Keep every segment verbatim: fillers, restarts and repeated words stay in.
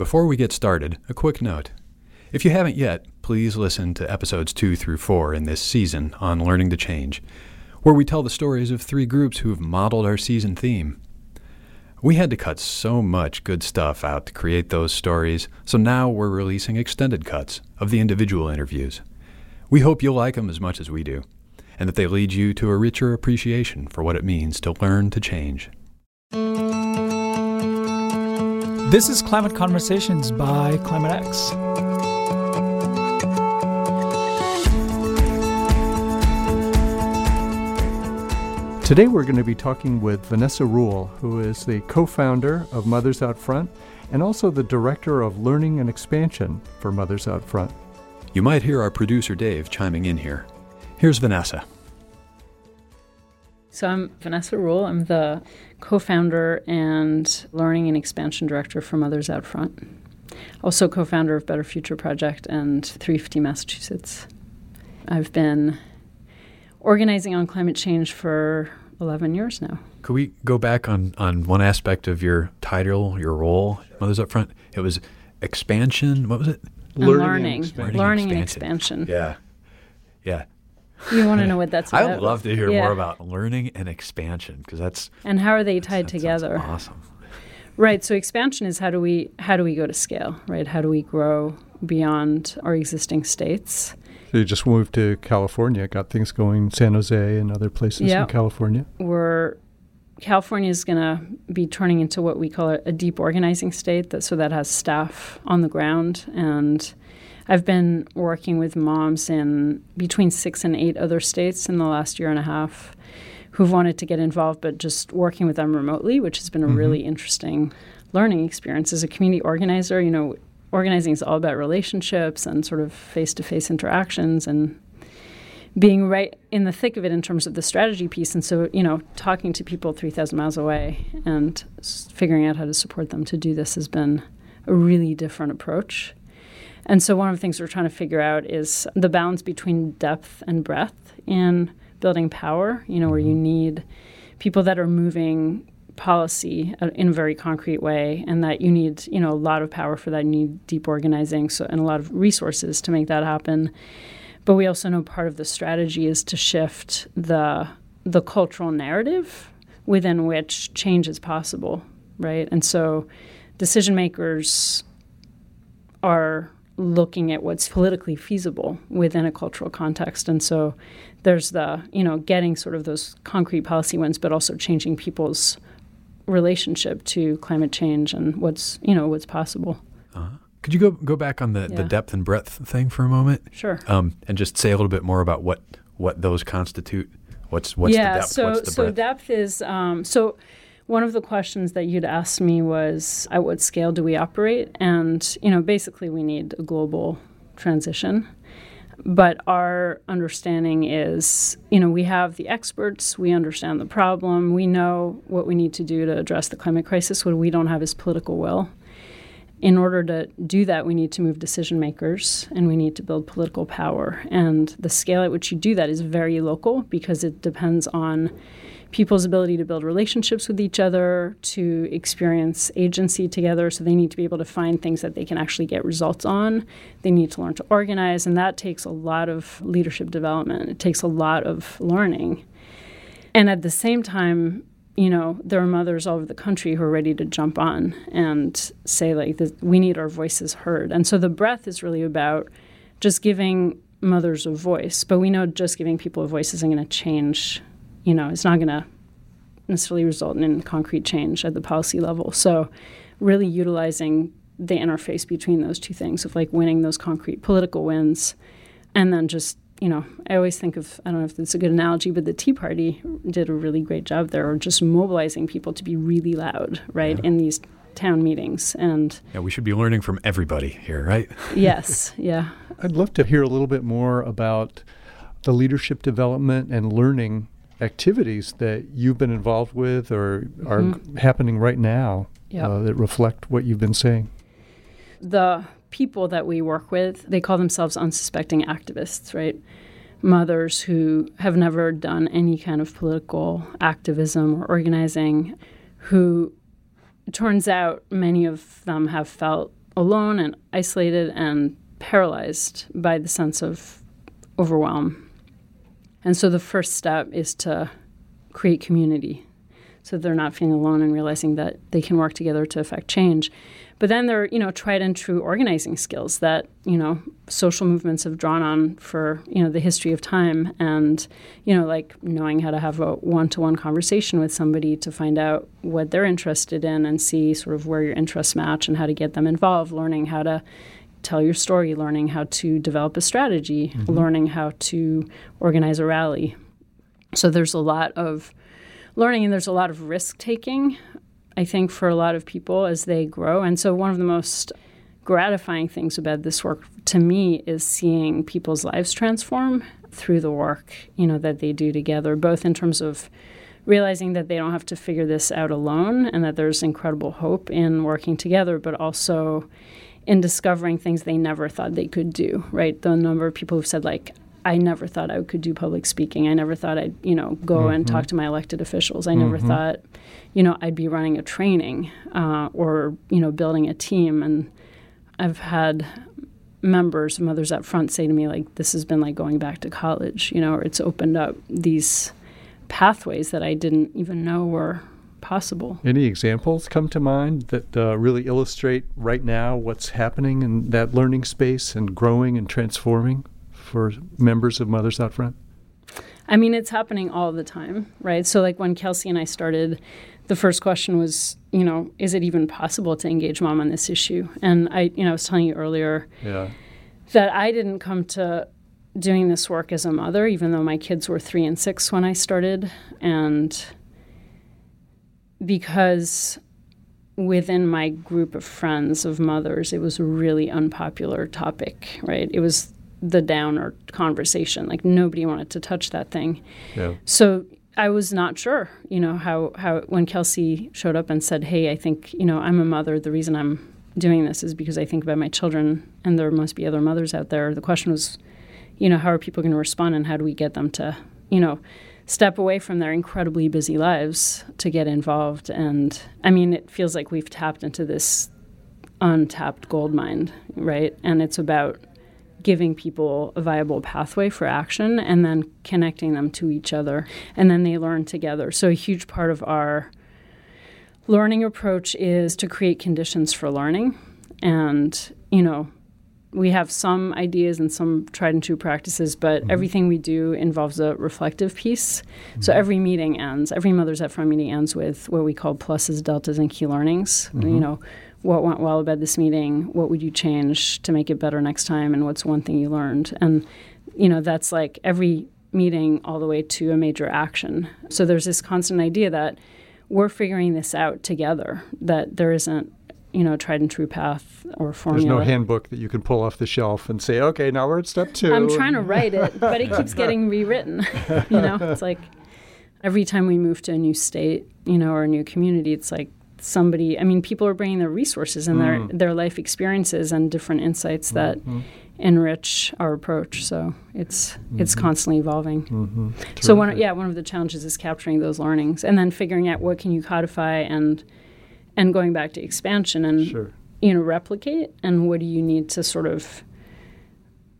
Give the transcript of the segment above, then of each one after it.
Before we get started, a quick note. If you haven't yet, please listen to episodes two through four in this season on Learning to Change, where we tell the stories of three groups who have modeled our season theme. We had to cut so much good stuff out to create those stories, so now we're releasing extended cuts of the individual interviews. We hope you'll like them as much as we do, and that they lead you to a richer appreciation for what it means to learn to change. This is Climate Conversations by ClimateX. Today we're going to be talking with Vanessa Ruhl, who is the co-founder of Mothers Out Front and also the director of learning and expansion for Mothers Out Front. You might hear our producer Dave chiming in here. Here's Vanessa. So I'm Vanessa Ruhl. I'm the co-founder and learning and expansion director for Mothers Out Front. Also co-founder of Better Future Project and three fifty Massachusetts. I've been organizing on climate change for eleven years now. Could we go back on, on one aspect of your title, your role, Mothers Up Front? It was expansion. What was it? Learning. Learning, and, learning. learning and, expansion. and expansion. Yeah. Yeah. You want to know what that's about? I would love to hear yeah. more about learning and expansion, because that's... And how are they tied together? Awesome. Right. So expansion is how do we how do we go to scale, right? How do we grow beyond our existing states? So you just moved to California, got things going, San Jose and other places yep. in California. We're California is going to be turning into what we call a, a deep organizing state, that so that has staff on the ground. And I've been working with moms in between six and eight other states in the last year and a half who've wanted to get involved, but just working with them remotely, which has been a mm-hmm. really interesting learning experience. As a community organizer, you know, organizing is all about relationships and sort of face-to-face interactions and being right in the thick of it in terms of the strategy piece. And so, you know, talking to people three thousand miles away and s- figuring out how to support them to do this has been a really different approach. And so one of the things we're trying to figure out is the balance between depth and breadth in building power, you know, where you need people that are moving policy uh, in a very concrete way, and that you need, you know, a lot of power for that. You need deep organizing so and a lot of resources to make that happen. But we also know part of the strategy is to shift the the cultural narrative within which change is possible, right? And so decision makers are looking at what's politically feasible within a cultural context. And so there's the, you know, getting sort of those concrete policy wins, but also changing people's relationship to climate change and what's, you know, what's possible. Uh-huh. Could you go go back on the, yeah. the depth and breadth thing for a moment? Sure. Um, and just say a little bit more about what, what those constitute. What's what's yeah, the depth? So, what's the so breadth? Depth is um, so one of the questions that you'd asked me was at what scale do we operate? And you know, basically we need a global transition. But our understanding is, you know, we have the experts, we understand the problem, we know what we need to do to address the climate crisis. What we don't have is political will. In order to do that, we need to move decision makers and we need to build political power. And the scale at which you do that is very local, because it depends on people's ability to build relationships with each other, to experience agency together. So they need to be able to find things that they can actually get results on. They need to learn to organize, and that takes a lot of leadership development. It takes a lot of learning. And at the same time, you know, there are mothers all over the country who are ready to jump on and say, like, this, we need our voices heard. And so the breadth is really about just giving mothers a voice. But we know just giving people a voice isn't going to change. You know, it's not going to necessarily result in concrete change at the policy level. So really utilizing the interface between those two things of, like, winning those concrete political wins, and then just, you know, I always think of, I don't know if that's a good analogy, but the Tea Party did a really great job there, or just mobilizing people to be really loud, right, yeah. in these town meetings. And yeah, we should be learning from everybody here, right? Yes, yeah. I'd love to hear a little bit more about the leadership development and learning activities that you've been involved with or are mm-hmm. happening right now yep. uh, that reflect what you've been saying. The people that we work with, they call themselves unsuspecting activists, right? Mothers who have never done any kind of political activism or organizing, who it turns out many of them have felt a alone and isolated and paralyzed by the sense of overwhelm. And so the first step is to create community so they're not feeling alone and realizing that they can work together to affect change. But then there are, you know, tried and true organizing skills that, you know, social movements have drawn on for, you know, the history of time. And, you know, like knowing how to have a one-to-one conversation with somebody to find out what they're interested in and see sort of where your interests match and how to get them involved, learning how to tell your story, learning how to develop a strategy, mm-hmm. learning how to organize a rally. So there's a lot of learning and there's a lot of risk-taking, I think, for a lot of people as they grow. And so one of the most gratifying things about this work to me is seeing people's lives transform through the work, you know, that they do together, both in terms of realizing that they don't have to figure this out alone and that there's incredible hope in working together, but also in discovering things they never thought they could do, right? The number of people who've said, like, I never thought I could do public speaking. I never thought I'd, you know, go mm-hmm. and talk to my elected officials. I mm-hmm. never thought, you know, I'd be running a training uh, or, you know, building a team. And I've had members of Mothers Out Front say to me, like, this has been like going back to college, you know, or it's opened up these pathways that I didn't even know were possible. Any examples come to mind that uh, really illustrate right now what's happening in that learning space and growing and transforming for members of Mothers Out Front? I mean, it's happening all the time, right? So like when Kelsey and I started, the first question was, you know, is it even possible to engage mom on this issue? And I, you know, I was telling you earlier yeah. that I didn't come to doing this work as a mother, even though my kids were three and six when I started. And because within my group of friends of mothers, it was a really unpopular topic, right? It was the downer conversation. Like, nobody wanted to touch that thing. Yeah. So I was not sure, you know, how, how when Kelsey showed up and said, hey, I think, you know, I'm a mother. The reason I'm doing this is because I think about my children, and there must be other mothers out there. The question was, you know, how are people going to respond, and how do we get them to, you know, step away from their incredibly busy lives to get involved? And I mean, it feels like we've tapped into this untapped gold mine, right? And it's about giving people a viable pathway for action and then connecting them to each other, and then they learn together. So a huge part of our learning approach is to create conditions for learning. And, you know, we have some ideas and some tried and true practices, but mm-hmm. everything we do involves a reflective piece. Mm-hmm. So every meeting ends, every Mothers Out Front meeting ends with what we call pluses, deltas, and key learnings. Mm-hmm. You know, what went well about this meeting? What would you change to make it better next time? And what's one thing you learned? And, you know, that's like every meeting all the way to a major action. So there's this constant idea that we're figuring this out together, that there isn't, you know, tried and true path or formula. There's no handbook that you can pull off the shelf and say, okay, now we're at step two. I'm trying to write it, but it keeps getting rewritten. You know, it's like every time we move to a new state, you know, or a new community, it's like somebody, I mean, people are bringing their resources and mm. their, their life experiences and different insights that mm-hmm. enrich our approach. So it's mm-hmm. it's constantly evolving. Mm-hmm. So one, yeah, one of the challenges is capturing those learnings and then figuring out what can you codify and And going back to expansion and, sure. you know, replicate, and what do you need to sort of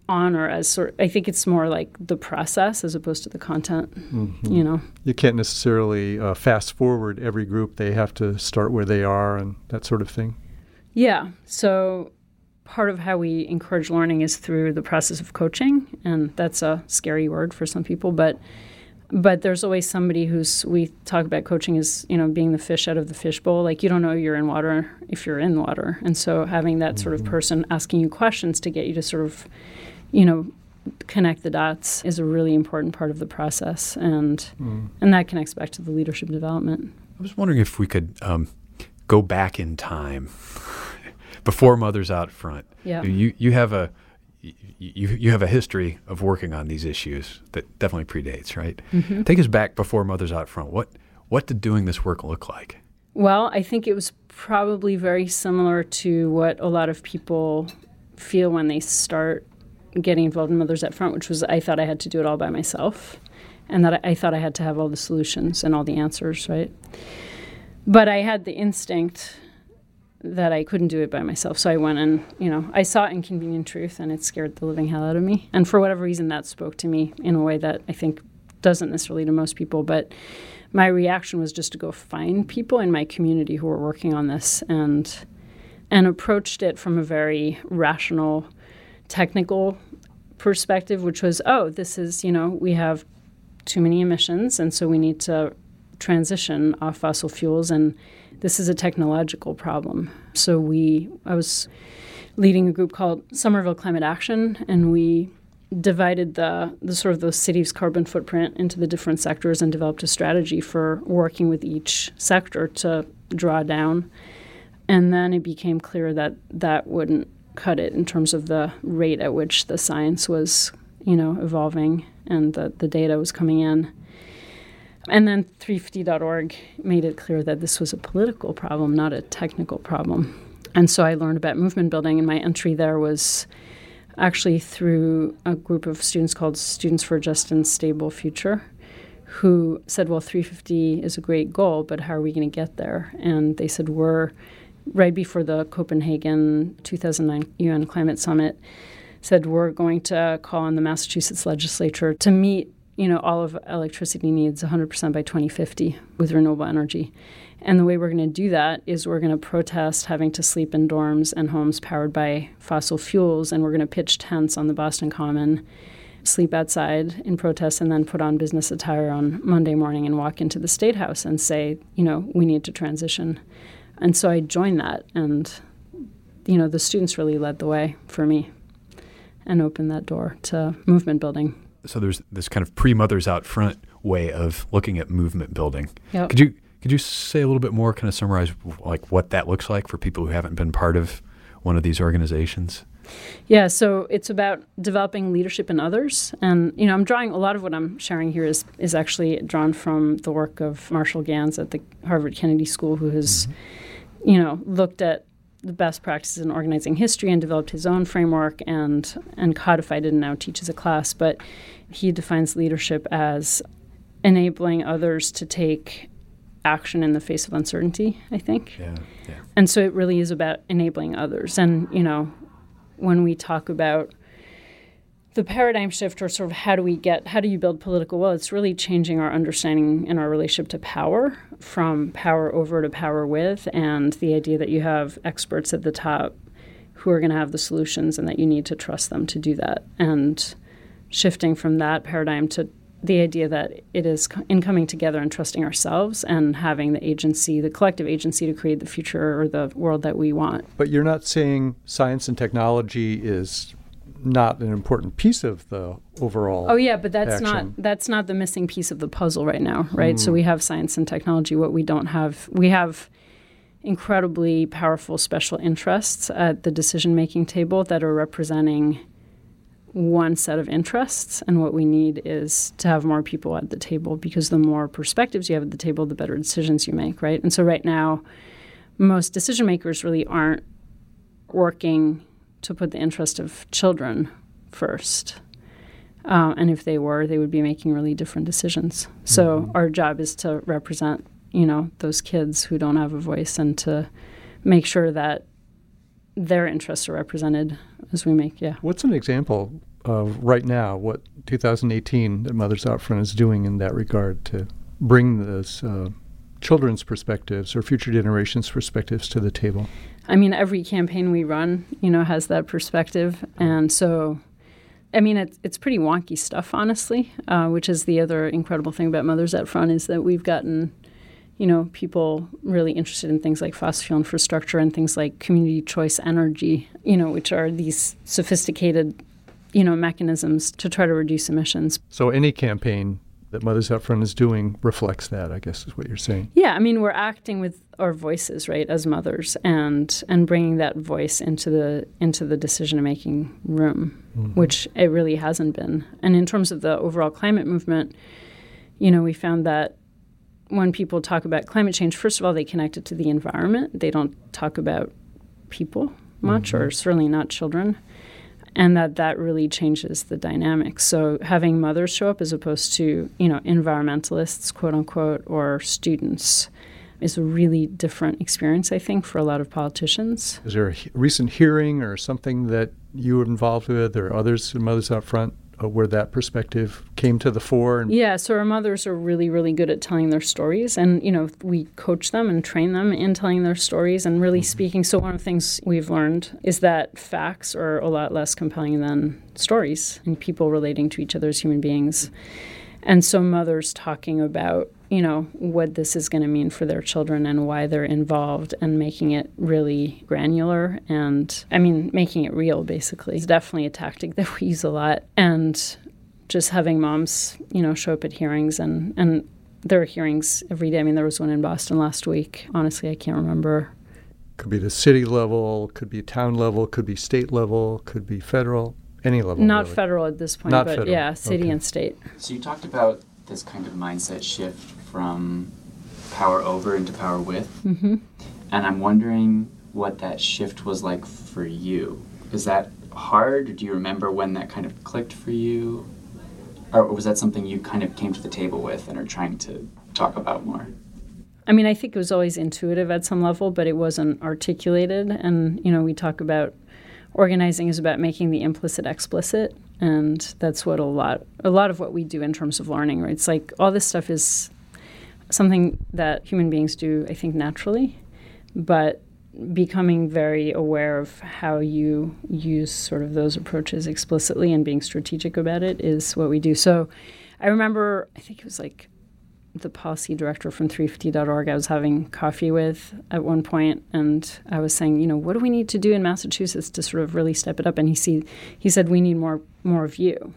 honor as sort of, I think it's more like the process as opposed to the content, mm-hmm. you know. You can't necessarily uh, fast forward every group. They have to start where they are and that sort of thing. Yeah. So part of how we encourage learning is through the process of coaching, and that's a scary word for some people, but But there's always somebody who's, we talk about coaching as, you know, being the fish out of the fishbowl. Like, you don't know you're in water if you're in water. And so having that mm-hmm. sort of person asking you questions to get you to sort of, you know, connect the dots is a really important part of the process. And mm. and that connects back to the leadership development. I was wondering if we could um, go back in time before Mothers Out Front. Yeah. You, you have a... You you have a history of working on these issues that definitely predates, right? Mm-hmm. Take us back before Mothers Out Front. What what did doing this work look like? Well, I think it was probably very similar to what a lot of people feel when they start getting involved in Mothers Out Front, which was I thought I had to do it all by myself, and that I thought I had to have all the solutions and all the answers, right? But I had the instinct that I couldn't do it by myself. So I went and, you know, I saw Inconvenient Truth, and it scared the living hell out of me. And for whatever reason, that spoke to me in a way that I think doesn't necessarily to most people. But my reaction was just to go find people in my community who were working on this, and and approached it from a very rational, technical perspective, which was, oh, this is, you know, we have too many emissions, and so we need to transition off fossil fuels, and this is a technological problem. So we, I was leading a group called Somerville Climate Action, and we divided the, the sort of the city's carbon footprint into the different sectors and developed a strategy for working with each sector to draw down. And then it became clear that that wouldn't cut it in terms of the rate at which the science was, you know, evolving and the, the data was coming in. And then three fifty dot org made it clear that this was a political problem, not a technical problem. And so I learned about movement building, and my entry there was actually through a group of students called Students for a Just and Stable Future, who said, well, three fifty is a great goal, but how are we going to get there? And they said, we're right before the Copenhagen two thousand nine U N Climate Summit, said we're going to call on the Massachusetts legislature to meet, you know, all of electricity needs one hundred percent by twenty fifty with renewable energy. And the way we're going to do that is we're going to protest having to sleep in dorms and homes powered by fossil fuels, and we're going to pitch tents on the Boston Common, sleep outside in protest, and then put on business attire on Monday morning and walk into the State House and say, you know, we need to transition. And so I joined that, and, you know, the students really led the way for me and opened that door to movement building. So there's this kind of pre-Mothers Out Front way of looking at movement building. Yep. Could you could you say a little bit more, kind of summarize like what that looks like for people who haven't been part of one of these organizations? Yeah, so it's about developing leadership in others. And, you know, I'm drawing a lot of what I'm sharing here is, is actually drawn from the work of Marshall Ganz at the Harvard Kennedy School, who has... Mm-hmm. you know, looked at the best practices in organizing history and developed his own framework and and codified it and now teaches a class. But he defines leadership as enabling others to take action in the face of uncertainty, I think. Yeah, yeah. And so it really is about enabling others. And, you know, when we talk about the paradigm shift, or sort of how do we get, how do you build political will? It's really changing our understanding and our relationship to power, from power over to power with, and the idea that you have experts at the top who are going to have the solutions and that you need to trust them to do that. And shifting from that paradigm to the idea that it is in coming together and trusting ourselves and having the agency, the collective agency to create the future or the world that we want. But you're not saying science and technology is... not an important piece of the overall Oh, yeah, but that's action. not that's not the missing piece of the puzzle right now, right? Mm. So we have science and technology. What we don't have, we have incredibly powerful special interests at the decision-making table that are representing one set of interests. And what we need is to have more people at the table, because the more perspectives you have at the table, the better decisions you make, right? And so right now, most decision-makers really aren't working to put the interest of children first. Uh, and if they were, they would be making really different decisions. So mm-hmm. our job is to represent, you know, those kids who don't have a voice, and to make sure that their interests are represented as we make, yeah. What's an example of right now, what two thousand eighteen that Mothers Out Front is doing in that regard to bring this uh, children's perspectives or future generations' perspectives to the table? I mean, every campaign we run, you know, has that perspective. And so, I mean, it's, it's pretty wonky stuff, honestly, uh, which is the other incredible thing about Mothers Out Front, is that we've gotten, you know, people really interested in things like fossil fuel infrastructure and things like community choice energy, you know, which are these sophisticated, you know, mechanisms to try to reduce emissions. So any campaign that Mothers Out Front is doing reflects that, I guess is what you're saying. Yeah, I mean, we're acting with our voices, right, as mothers, and and bringing that voice into the into the decision-making room, mm-hmm. which it really hasn't been. And in terms of the overall climate movement, you know, we found that when people talk about climate change, first of all, they connect it to the environment. They don't talk about people much, mm-hmm. or certainly not children. And that that really changes the dynamics. So having mothers show up as opposed to, you know, environmentalists, quote unquote, or students, is a really different experience, I think, for a lot of politicians. Is there a he- recent hearing or something that you were involved with or others in Mothers Out Front uh, where that perspective came to the fore? And- yeah, so our mothers are really, really good at telling their stories. And, you know, we coach them and train them in telling their stories and really mm-hmm. speaking. So one of the things we've learned is that facts are a lot less compelling than stories and people relating to each other as human beings. And so mothers talking about, you know, what this is going to mean for their children and why they're involved and making it really granular and, I mean, making it real, basically. It's definitely a tactic that we use a lot. And just having moms, you know, show up at hearings and, and there are hearings every day. I mean, there was one in Boston last week. Honestly, I can't remember. Could be the city level, could be town level, could be state level, could be federal. Any level, Not really. federal at this point, Not but federal. yeah, city okay. and state. So you talked about this kind of mindset shift from power over into power with. Mm-hmm. And I'm wondering what that shift was like for you. Is that hard? Or do you remember when that kind of clicked for you? Or was that something you kind of came to the table with and are trying to talk about more? I mean, I think it was always intuitive at some level, but it wasn't articulated. And, you know, we talk about organizing is about making the implicit explicit, and that's what a lot a lot of what we do in terms of learning, right? It's like all this stuff is something that human beings do, I think, naturally, but becoming very aware of how you use sort of those approaches explicitly and being strategic about it is what we do. So I remember, I think it was like the policy director from three fifty dot org I was having coffee with at one point, and I was saying, you know, what do we need to do in Massachusetts to sort of really step it up? And he see, he said, we need more more of you,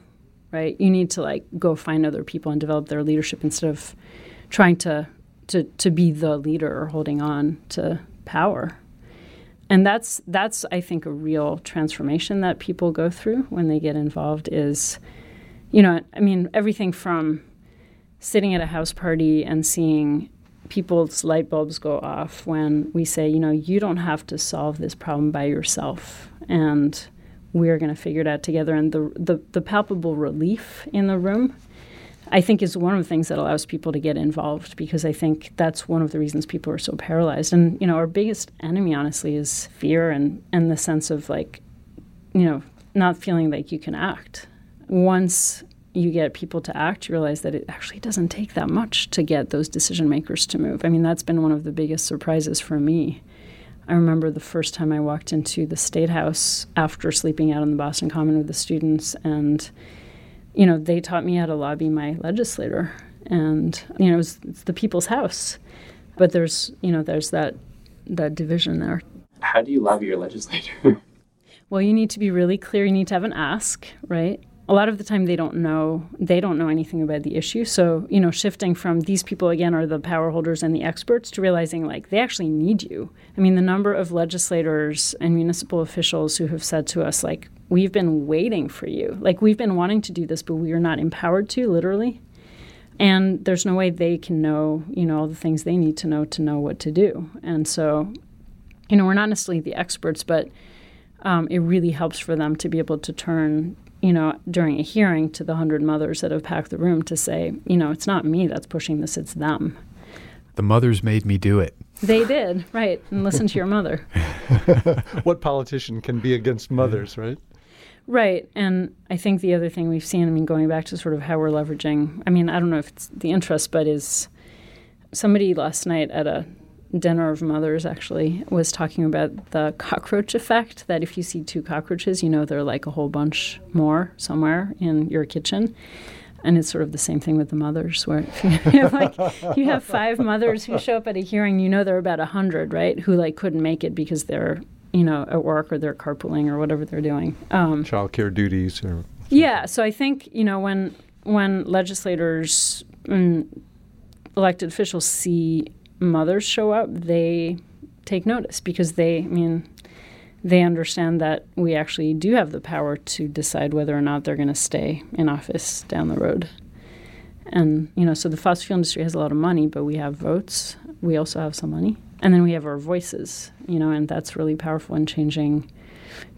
right? You need to, like, go find other people and develop their leadership instead of trying to, to, to be the leader or holding on to power. And that's, that's, I think, a real transformation that people go through when they get involved is, you know, I mean, everything from sitting at a house party and seeing people's light bulbs go off when we say, you know, you don't have to solve this problem by yourself, and we're going to figure it out together. And the, the the palpable relief in the room, I think, is one of the things that allows people to get involved, because I think that's one of the reasons people are so paralyzed. And, you know, our biggest enemy, honestly, is fear and, and the sense of, like, you know, not feeling like you can act. Once you get people to act, you realize that it actually doesn't take that much to get those decision makers to move. I mean, that's been one of the biggest surprises for me. I remember the first time I walked into the State House after sleeping out on the Boston Common with the students, and, you know, they taught me how to lobby my legislator. And, you know, it was, it's the people's house. But there's, you know, there's that that division there. How do you lobby your legislator? Well, you need to be really clear. You need to have an ask, right? A lot of the time they don't know they don't know anything about the issue. So, you know, shifting from these people, again, are the power holders and the experts to realizing, like, they actually need you. I mean, the number of legislators and municipal officials who have said to us, like, we've been waiting for you. Like, we've been wanting to do this, but we are not empowered to, literally. And there's no way they can know, you know, all the things they need to know to know what to do. And so, you know, we're not necessarily the experts, but um, it really helps for them to be able to turn, you know, during a hearing to the hundred mothers that have packed the room to say, you know, it's not me that's pushing this, it's them. The mothers made me do it. They did, right, and listen to your mother. What politician can be against mothers, right? Right, and I think the other thing we've seen, I mean, going back to sort of how we're leveraging, I mean, I don't know if it's the interest, but is somebody last night at a dinner of mothers actually was talking about the cockroach effect, that if you see two cockroaches, you know they're like a whole bunch more somewhere in your kitchen. And it's sort of the same thing with the mothers, where if you have, like, you have five mothers who show up at a hearing, you know there are about a hundred, right, who, like, couldn't make it because they're, you know, at work or they're carpooling or whatever they're doing. Um, Childcare duties. Or yeah, so I think, you know, when, when legislators and elected officials see mothers show up, they take notice, because they, I mean, they understand that we actually do have the power to decide whether or not they're going to stay in office down the road. And, you know, so the fossil fuel industry has a lot of money, but we have votes. We also have some money. And then we have our voices, you know, and that's really powerful in changing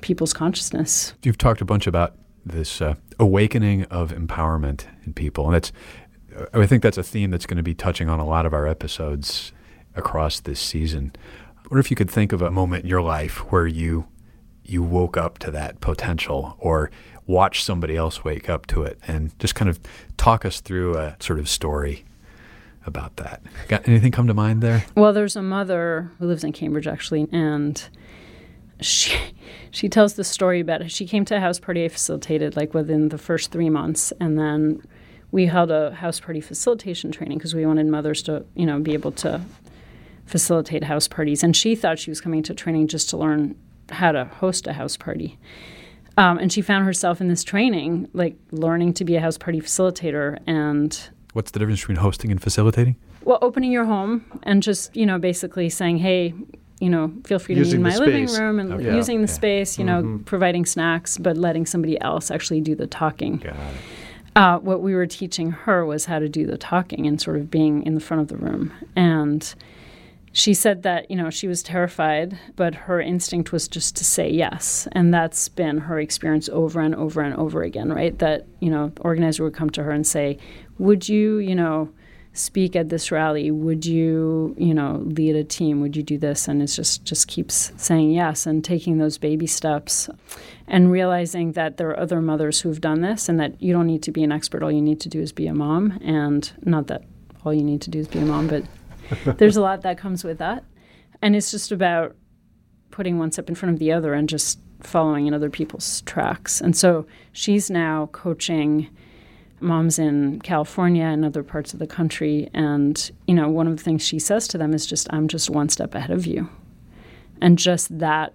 people's consciousness. You've talked a bunch about this uh, awakening of empowerment in people, and it's I think that's a theme that's going to be touching on a lot of our episodes across this season. I wonder if you could think of a moment in your life where you you woke up to that potential or watched somebody else wake up to it, and just kind of talk us through a sort of story about that. Got anything come to mind there? Well, there's a mother who lives in Cambridge, actually, and she she tells the story about it. She came to a house party I facilitated like within the first three months, and then we held a house party facilitation training because we wanted mothers to, you know, be able to facilitate house parties. And she thought she was coming to training just to learn how to host a house party. Um, and she found herself in this training, like learning to be a house party facilitator. And what's the difference between hosting and facilitating? Well, opening your home and just, you know, basically saying, hey, you know, feel free to using meet in my living room and okay. using the yeah. space, you mm-hmm. know, providing snacks, but letting somebody else actually do the talking. Got it. Uh, what we were teaching her was how to do the talking and sort of being in the front of the room. And she said that, you know, she was terrified, but her instinct was just to say yes. And that's been her experience over and over and over again, right? That, you know, the organizer would come to her and say, would you, you know, speak at this rally? Would you, you know, lead a team? Would you do this? And it just, just keeps saying yes and taking those baby steps and realizing that there are other mothers who've done this and that you don't need to be an expert. All you need to do is be a mom. And not that all you need to do is be a mom, but there's a lot that comes with that. And it's just about putting one step in front of the other and just following in other people's tracks. And so she's now coaching moms in California and other parts of the country. And, you know, one of the things she says to them is just, I'm just one step ahead of you. And just that,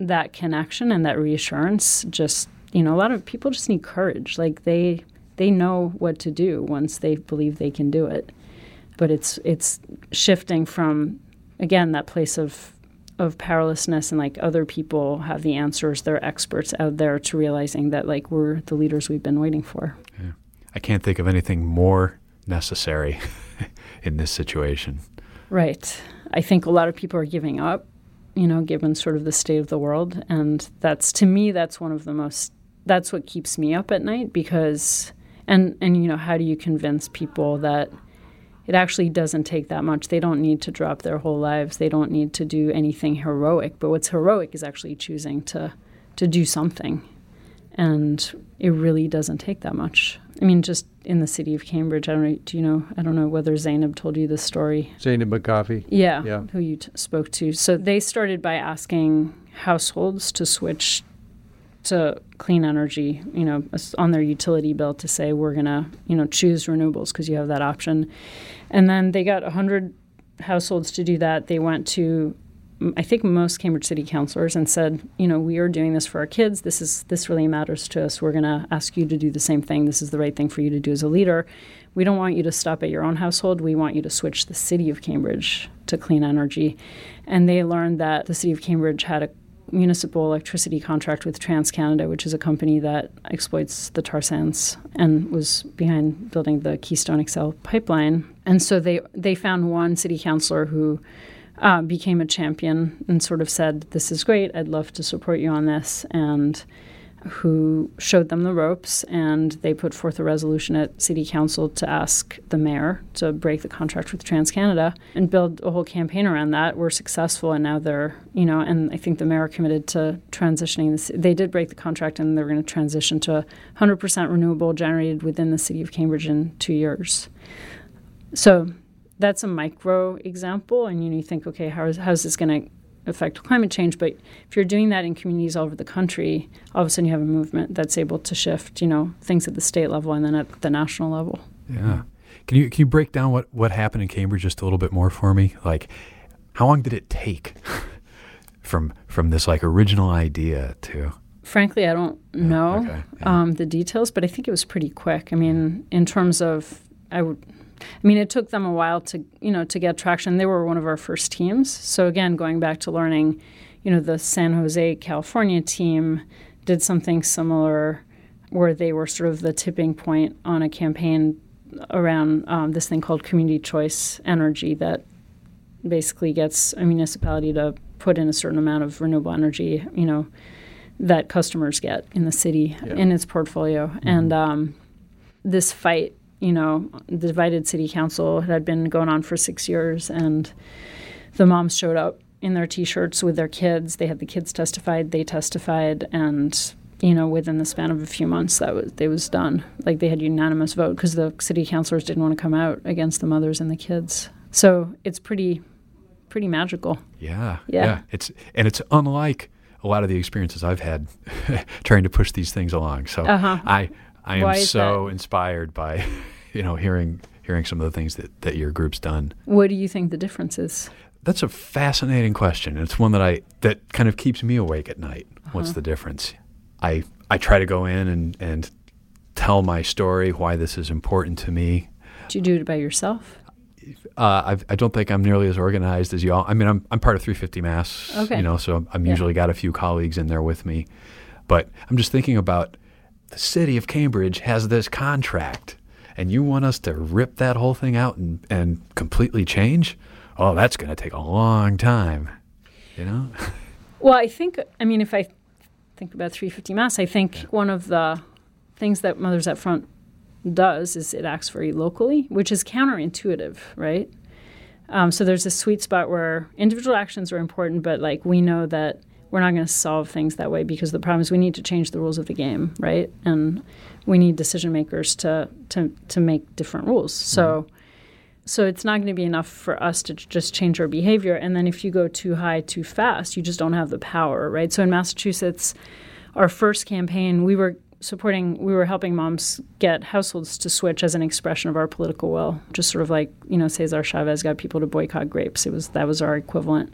that connection and that reassurance, just, you know, a lot of people just need courage. Like they, they know what to do once they believe they can do it. But it's it's shifting from, again, that place of of powerlessness and like other people have the answers, they're experts out there, to realizing that like we're the leaders we've been waiting for. Yeah. I can't think of anything more necessary in this situation. Right. I think a lot of people are giving up, you know, given sort of the state of the world. And that's, to me, that's one of the most, that's what keeps me up at night because, and and you know, how do you convince people that it actually doesn't take that much. They don't need to drop their whole lives. They don't need to do anything heroic. But what's heroic is actually choosing to, to do something. And it really doesn't take that much. I mean, just in the city of Cambridge, I don't know, do you know, I don't know whether Zeyneb told you this story. Zeyneb McAfee. Yeah, yeah. who you t- spoke to. So they started by asking households to switch to clean energy, you know, on their utility bill to say we're going to, you know, choose renewables because you have that option. And then they got one hundred households to do that. They went to, I think, most Cambridge city councilors and said, you know, we are doing this for our kids. This is this really matters to us. We're going to ask you to do the same thing. This is the right thing for you to do as a leader. We don't want you to stop at your own household. We want you to switch the city of Cambridge to clean energy. And they learned that the city of Cambridge had a municipal electricity contract with TransCanada, which is a company that exploits the tar sands and was behind building the Keystone X L pipeline. And so they, they found one city councilor who uh, became a champion and sort of said, this is great, I'd love to support you on this, and who showed them the ropes. And they put forth a resolution at city council to ask the mayor to break the contract with TransCanada and build a whole campaign around that. We're successful, and now they're, you know, and I think the mayor committed to transitioning this. They did break the contract, and they're going to transition to one hundred percent renewable generated within the city of Cambridge in two years. So that's a micro example, and you, know, you think, okay, how is, how is this going to affect climate change? But if you're doing that in communities all over the country, all of a sudden you have a movement that's able to shift, you know, things at the state level and then at the national level. Yeah. Can you can you break down what, what happened in Cambridge just a little bit more for me? Like, how long did it take from from this like original idea to? Frankly, I don't yeah, know okay, yeah. um, the details, but I think it was pretty quick. I mean, in terms of, I would. I mean, it took them a while to, you know, to get traction. They were one of our first teams. So again, going back to learning, you know, the San Jose, California team did something similar where they were sort of the tipping point on a campaign around um, this thing called community choice energy that basically gets a municipality to put in a certain amount of renewable energy, you know, that customers get in the city, yeah. in its portfolio. Mm-hmm. And um, this fight you know, the divided city council had been going on for six years, and the moms showed up in their T-shirts with their kids. They had the kids testified, they testified, and, you know, within the span of a few months, that was, it was done. Like, they had unanimous vote because the city councilors didn't want to come out against the mothers and the kids. So it's pretty, pretty magical. Yeah, yeah. yeah. It's and it's unlike a lot of the experiences I've had trying to push these things along. So uh-huh. I, I am so that? inspired by, you know, hearing hearing some of the things that, that your group's done. What do you think the difference is? That's a fascinating question. It's one that I that kind of keeps me awake at night. Uh-huh. What's the difference? I I try to go in and, and tell my story, why this is important to me. Do you do it by yourself? Uh, I've, I don't think I'm nearly as organized as y'all. I mean, I'm I'm part of three fifty Mass, okay. you know, so I'm, I'm yeah. usually got a few colleagues in there with me. But I'm just thinking about the city of Cambridge has this contract, and you want us to rip that whole thing out and, and completely change? Oh, that's going to take a long time, you know? Well, I think, I mean, if I think about three fifty Mass, I think yeah. one of the things that Mothers Out Front does is it acts very locally, which is counterintuitive, right? Um, so there's a sweet spot where individual actions are important, but like we know that we're not going to solve things that way because the problem is we need to change the rules of the game, right? And we need decision makers to to, to make different rules. So mm-hmm. so it's not going to be enough for us to just change our behavior. And then if you go too high, too fast, you just don't have the power, right? So in Massachusetts, our first campaign, we were supporting, we were helping moms get households to switch as an expression of our political will, just sort of like, you know, Cesar Chavez got people to boycott grapes. It was, that was our equivalent.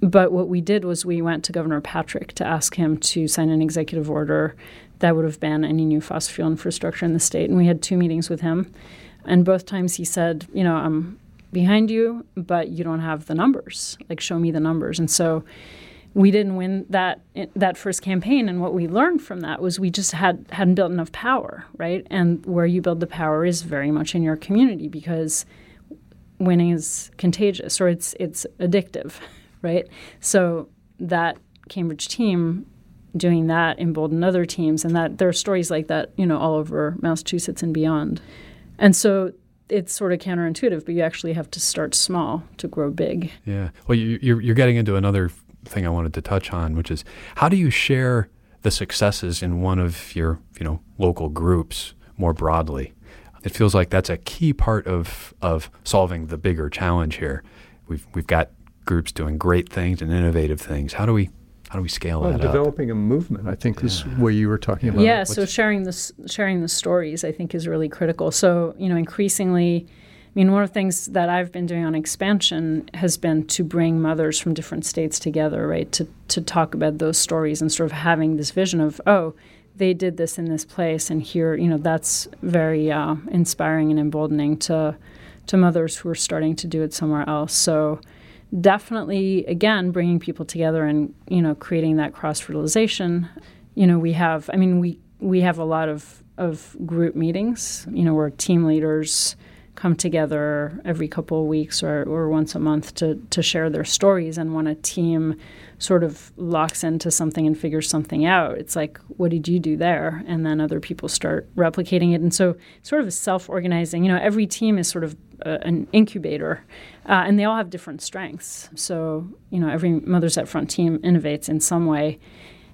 But what we did was we went to Governor Patrick to ask him to sign an executive order that would have banned any new fossil fuel infrastructure in the state. And we had two meetings with him. And both times he said, you know, I'm behind you, but you don't have the numbers. Like, show me the numbers. And so we didn't win that that first campaign. And what we learned from that was we just had, hadn't built enough power, right? And where you build the power is very much in your community because winning is contagious, or it's it's addictive, right? So that Cambridge team doing that emboldened other teams. And that there are stories like that, you know, all over Massachusetts and beyond. And so it's sort of counterintuitive, but you actually have to start small to grow big. Yeah. Well, you, you're, you're getting into another thing I wanted to touch on, which is how do you share the successes in one of your, you know, local groups more broadly? It feels like that's a key part of of solving the bigger challenge here. We've we've got groups doing great things and innovative things. How do we How do we scale well, that developing up? Developing a movement, I think, yeah. is where you were talking about. Yeah, What's so sharing the, sharing the stories, I think, is really critical. So, you know, increasingly, I mean, one of the things that I've been doing on expansion has been to bring mothers from different states together, right, to, to talk about those stories and sort of having this vision of, oh, they did this in this place, and here, you know, that's very uh, inspiring and emboldening to to mothers who are starting to do it somewhere else. So definitely, again, bringing people together and, you know, creating that cross-fertilization. You know, we have, I mean, we, we have a lot of, of group meetings, you know, where team leaders come together every couple of weeks or, or once a month to, to share their stories. And when a team sort of locks into something and figures something out, it's like, what did you do there? And then other people start replicating it. And so sort of a self-organizing, you know, every team is sort of a, an incubator uh, and they all have different strengths. So, you know, every Mothers Out Front team innovates in some way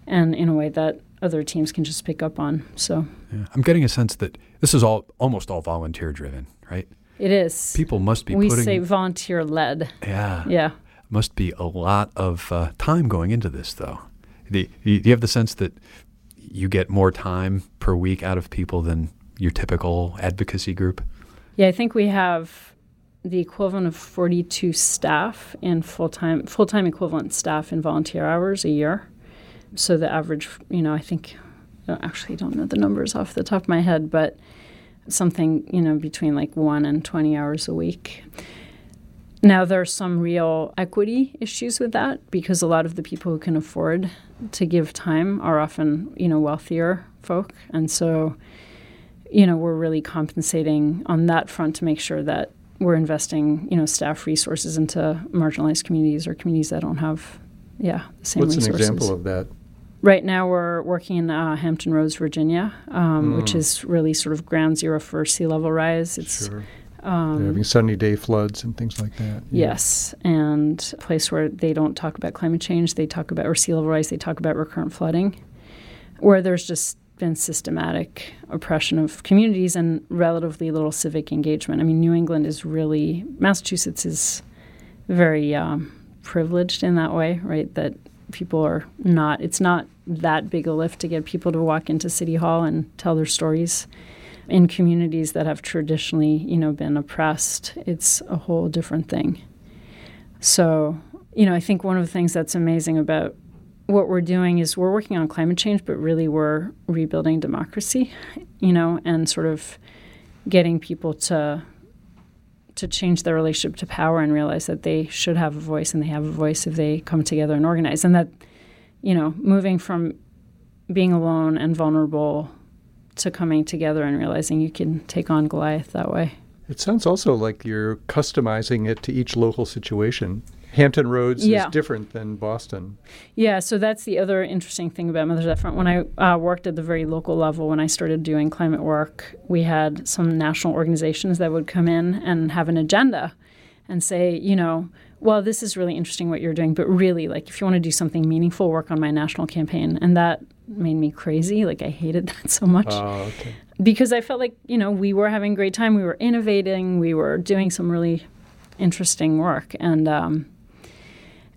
and in a way that other teams can just pick up on. So yeah. I'm getting a sense that this is all almost all volunteer driven, right? It is. People must be we putting... We say volunteer led. Yeah. Yeah. Must be a lot of uh, time going into this, though. Do you have the sense that you get more time per week out of people than your typical advocacy group? Yeah, I think we have the equivalent of forty-two staff in full-time, full-time equivalent staff in volunteer hours a year. So the average, you know, I think, I actually don't know the numbers off the top of my head, but something, you know, between like one and twenty hours a week. Now, there are some real equity issues with that because a lot of the people who can afford to give time are often, you know, wealthier folk. And so, you know, we're really compensating on that front to make sure that we're investing, you know, staff resources into marginalized communities or communities that don't have, yeah, the same What's resources. What's an example of that? Right now we're working in uh, Hampton Roads, Virginia, um, mm. which is really sort of ground zero for sea level rise. It's, sure. Um, They're having sunny-day floods and things like that. Yeah. Yes, and a place where they don't talk about climate change. They talk about, or sea level rise, they talk about recurrent flooding, where there's just been systematic oppression of communities and relatively little civic engagement. I mean, New England is really, Massachusetts is very um, privileged in that way, right, that people are not, it's not that big a lift to get people to walk into City Hall and tell their stories. In communities that have traditionally, you know, been oppressed, it's a whole different thing. So, you know, I think one of the things that's amazing about what we're doing is we're working on climate change, but really we're rebuilding democracy, you know, and sort of getting people to to change their relationship to power and realize that they should have a voice, and they have a voice if they come together and organize. And that, you know, moving from being alone and vulnerable to coming together and realizing you can take on Goliath that way. It sounds also like you're customizing it to each local situation. Hampton Roads yeah. is different than Boston. Yeah, so that's the other interesting thing about Mothers Out Front. When I uh, worked at the very local level, when I started doing climate work, we had some national organizations that would come in and have an agenda and say, you know, well, this is really interesting what you're doing, but really, like, if you want to do something meaningful, work on my national campaign. And that made me crazy. Like, I hated that so much. Oh, okay. Because I felt like, you know, we were having a great time. We were innovating. We were doing some really interesting work. And um,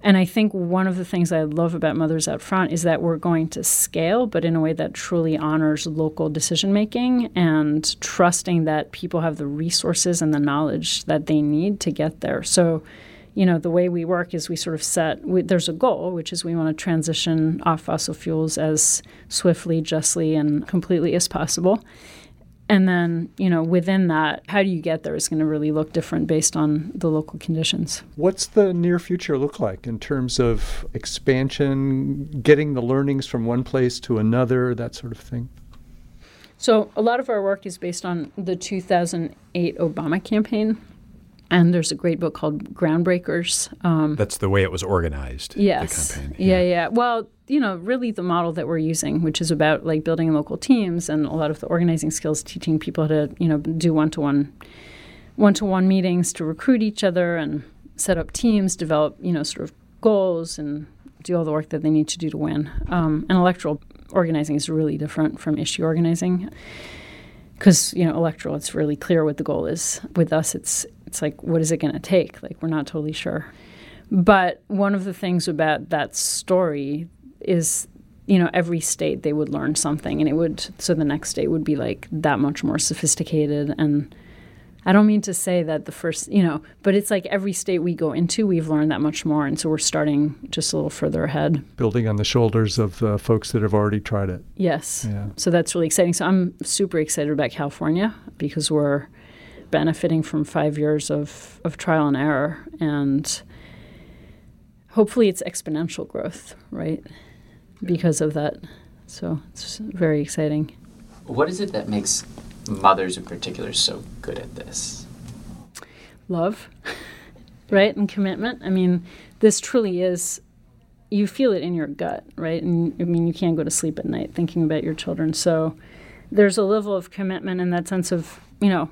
and I think one of the things I love about Mothers Out Front is that we're going to scale, but in a way that truly honors local decision-making and trusting that people have the resources and the knowledge that they need to get there. So, you know, the way we work is we sort of set, we, there's a goal, which is we want to transition off fossil fuels as swiftly, justly, and completely as possible. And then, you know, within that, how do you get there is going to really look different based on the local conditions. What's the near future look like in terms of expansion, getting the learnings from one place to another, that sort of thing? So a lot of our work is based on the two thousand eight Obama campaign. And there's a great book called Groundbreakers. Um, That's the way it was organized. Yes. The campaign. Yeah. yeah, yeah. Well, you know, really the model that we're using, which is about like building local teams and a lot of the organizing skills, teaching people how to, you know, do one-to-one, one-to-one meetings to recruit each other and set up teams, develop, you know, sort of goals and do all the work that they need to do to win. Um, and electoral organizing is really different from issue organizing because, you know, electoral, it's really clear what the goal is. With us, it's It's like, what is it going to take? Like, we're not totally sure. But one of the things about that story is, you know, every state they would learn something, and it would, so the next state would be like that much more sophisticated. And I don't mean to say that the first, you know, but it's like every state we go into, we've learned that much more. And so we're starting just a little further ahead. Building on the shoulders of uh, folks that have already tried it. Yes. Yeah. So that's really exciting. So I'm super excited about California because we're benefiting from five years of, of trial and error, and hopefully it's exponential growth, right, because of that. So it's very exciting. What is it that makes mothers in particular so good at this? Love, right, and commitment. I mean, this truly is, you feel it in your gut, right? And I mean, you can't go to sleep at night thinking about your children. So there's a level of commitment in that sense of, you know,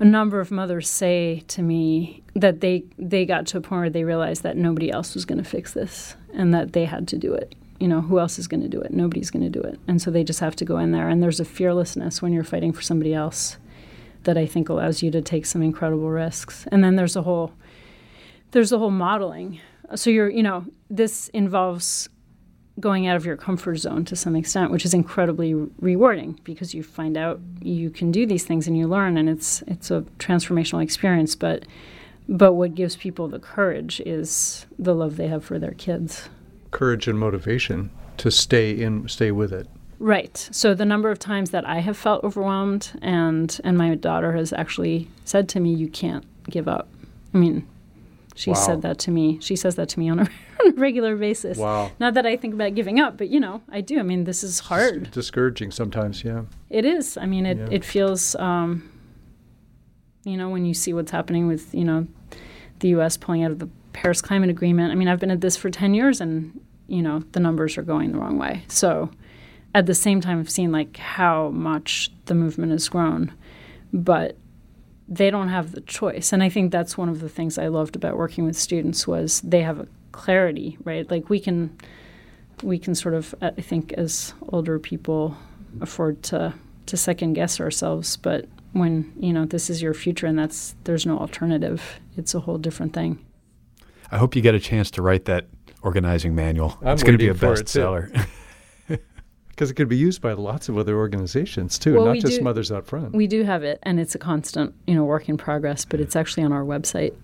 a number of mothers say to me that they they got to a point where they realized that nobody else was going to fix this and that they had to do it. You know, who else is going to do it? Nobody's going to do it. And so they just have to go in there. And there's a fearlessness when you're fighting for somebody else that I think allows you to take some incredible risks. And then there's a whole there's a whole modeling. So you're, you know, this involves going out of your comfort zone to some extent, which is incredibly rewarding because you find out you can do these things and you learn, and it's it's a transformational experience. But but what gives people the courage is the love they have for their kids. Courage and motivation to stay in, stay with it. Right. So the number of times that I have felt overwhelmed, and and my daughter has actually said to me, "You can't give up." I mean, She wow. said that to me. She says that to me on a, on a regular basis. Wow. Not that I think about giving up, but, you know, I do. I mean, this is hard. It's discouraging sometimes, yeah. It is. I mean, it, yeah. it feels, um, you know, when you see what's happening with, you know, the U S pulling out of the Paris Climate Agreement. I mean, I've been at this for ten years, and you know, the numbers are going the wrong way. So at the same time, I've seen, like, how much the movement has grown. But they don't have the choice. And I think that's one of the things I loved about working with students was they have a clarity, right? Like, we can we can sort of, I think, as older people, afford to, to second-guess ourselves. But when, you know, this is your future and that's there's no alternative, it's a whole different thing. I hope you get a chance to write that organizing manual. I'm it's going to be a bestseller. Because it could be used by lots of other organizations, too, well, not just do, Mothers Out Front. We do have it, and it's a constant, you know, work in progress, but it's actually on our website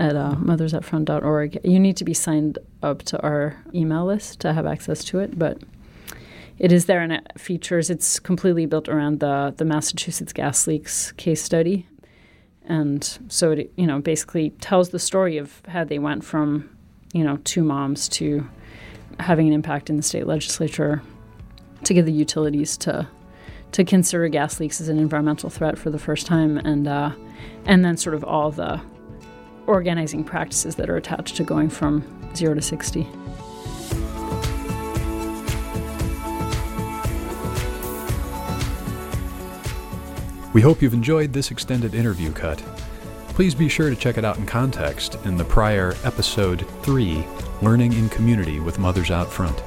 at uh, mothers out front dot org. You need to be signed up to our email list to have access to it, but it is there, and it features, it's completely built around the, the Massachusetts gas leaks case study. And so it, you know, basically tells the story of how they went from, you know, two moms to having an impact in the state legislature to get the utilities to to consider gas leaks as an environmental threat for the first time, and uh, and then sort of all the organizing practices that are attached to going from zero to sixty. We hope you've enjoyed this extended interview cut. Please be sure to check it out in context in the prior episode three, Learning in Community with Mothers Out Front.